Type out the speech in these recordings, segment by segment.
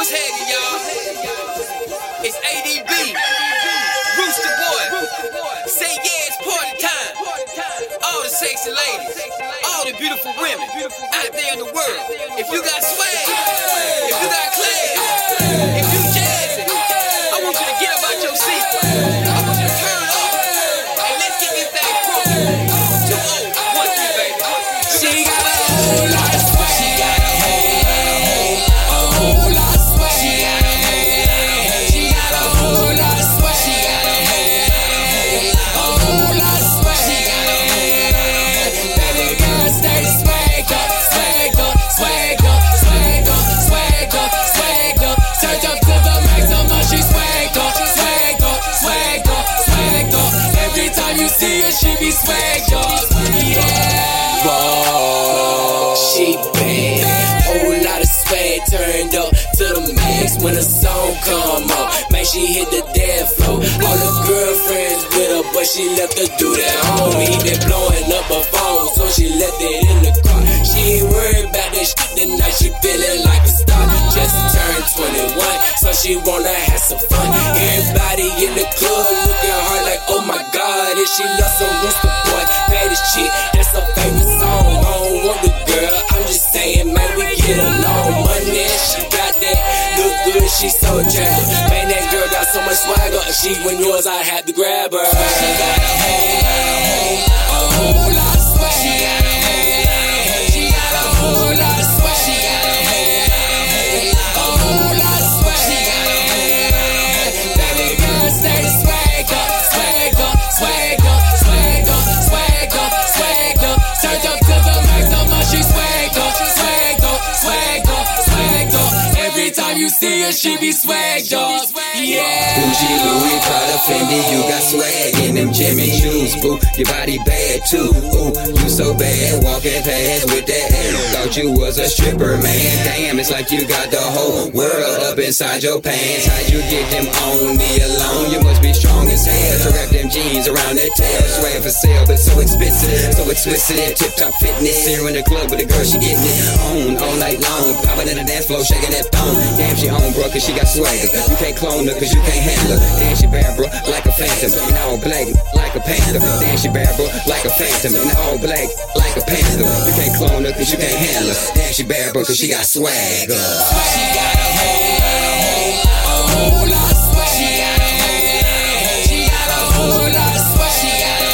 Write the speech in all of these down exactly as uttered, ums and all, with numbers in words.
What's happening, y'all? It's A D B, Roostaboi. Say yeah, it's party time. All the sexy ladies, all the beautiful women out there in the world. If you got swag, if you got class, if you jazzy, I want you to get up out your seat. I want you to turn up and let's get this thing crunk. two oh one three, baby. She got a whole lot of swag. She got a whole lot, a whole lot of swag. She got a whole lot. She got a whole lot of swag. She got a whole, a whole lot of swag. She got a whole lot. Baby girl, stay swag up, swag up, swag up, swag up, swag up, swag up. Turn up to the maximum. She swag up, swag up, swag up, swag up. Every time you see her, she be swag up. Yeah, whoa, she bad. Whole lot of swag turned up to the max when a song come on. Man, she hit the dance floor. All the girlfriends with her, but she left her dude at home. He been blowing up her phone, so she left it in the car. She ain't worried about that shit tonight. She feeling like a star. Just turned twenty-one, so she wanna have some fun. Everybody in the club looking hard like, oh my God, and she loves some Roostaboi. Baddest chick, that's her favorite song. I don't want the girl, I'm just saying, man, we get along. Money, she got that, look good, she so attractive. Man, that girl got so much swagger, and she win yours, I had to grab her. She got a whole lot, a whole, a whole lot of swag. She got a whole lot, she got a whole lot of swag. She got a whole, a whole lot of swag. She got a whole, baby girl, stay swag up, swag up, swag up, swag up, swag up, swag up. Turn up to the maximum, she swag up, swag up, swag up, swag up. Every time you see her, she be swagged up. Yeah. Gucci, Louis, Prada, Fendi, you got swag in them Jimmy shoes, boo. Your body bad too, ooh. You so bad, walking fast with that ass. Thought you was a stripper, man. Damn, it's like you got the whole world up inside your pants. How'd you get them on me alone? You must be strong as hell to wrap them jeans around that tail. Swag for sale, but so expensive, so explicit. Tip top fitness, here in the club with a girl, she getting it on all night long. Popping in the dance floor, shaking that thong. Damn, she on, bro, cause she got swagger. You can't clone her, cause you can't handle her. Damn, she bad, bro, like a phantom, and all black like a panther. Damn, she bad, bro, like a phantom, and all black like a panther. You can't clone her, cause you can't handle her. Damn, she bad, bro, cause she got swagger. She got a whole, a whole, a whole lot of swag. She got a whole, she got a whole lot of swag. She got a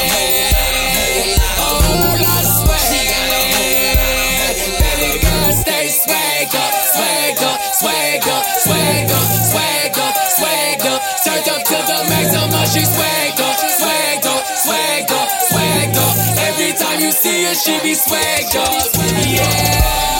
whole, a whole lot of swag. She got a whole, baby girl, stay swag up, swag up, swag up, swag up, swag up, swag up. Turn up to the maximum, she swag up, swag up, swag up, swag up. Every time you see her, she be swag up. Yeah.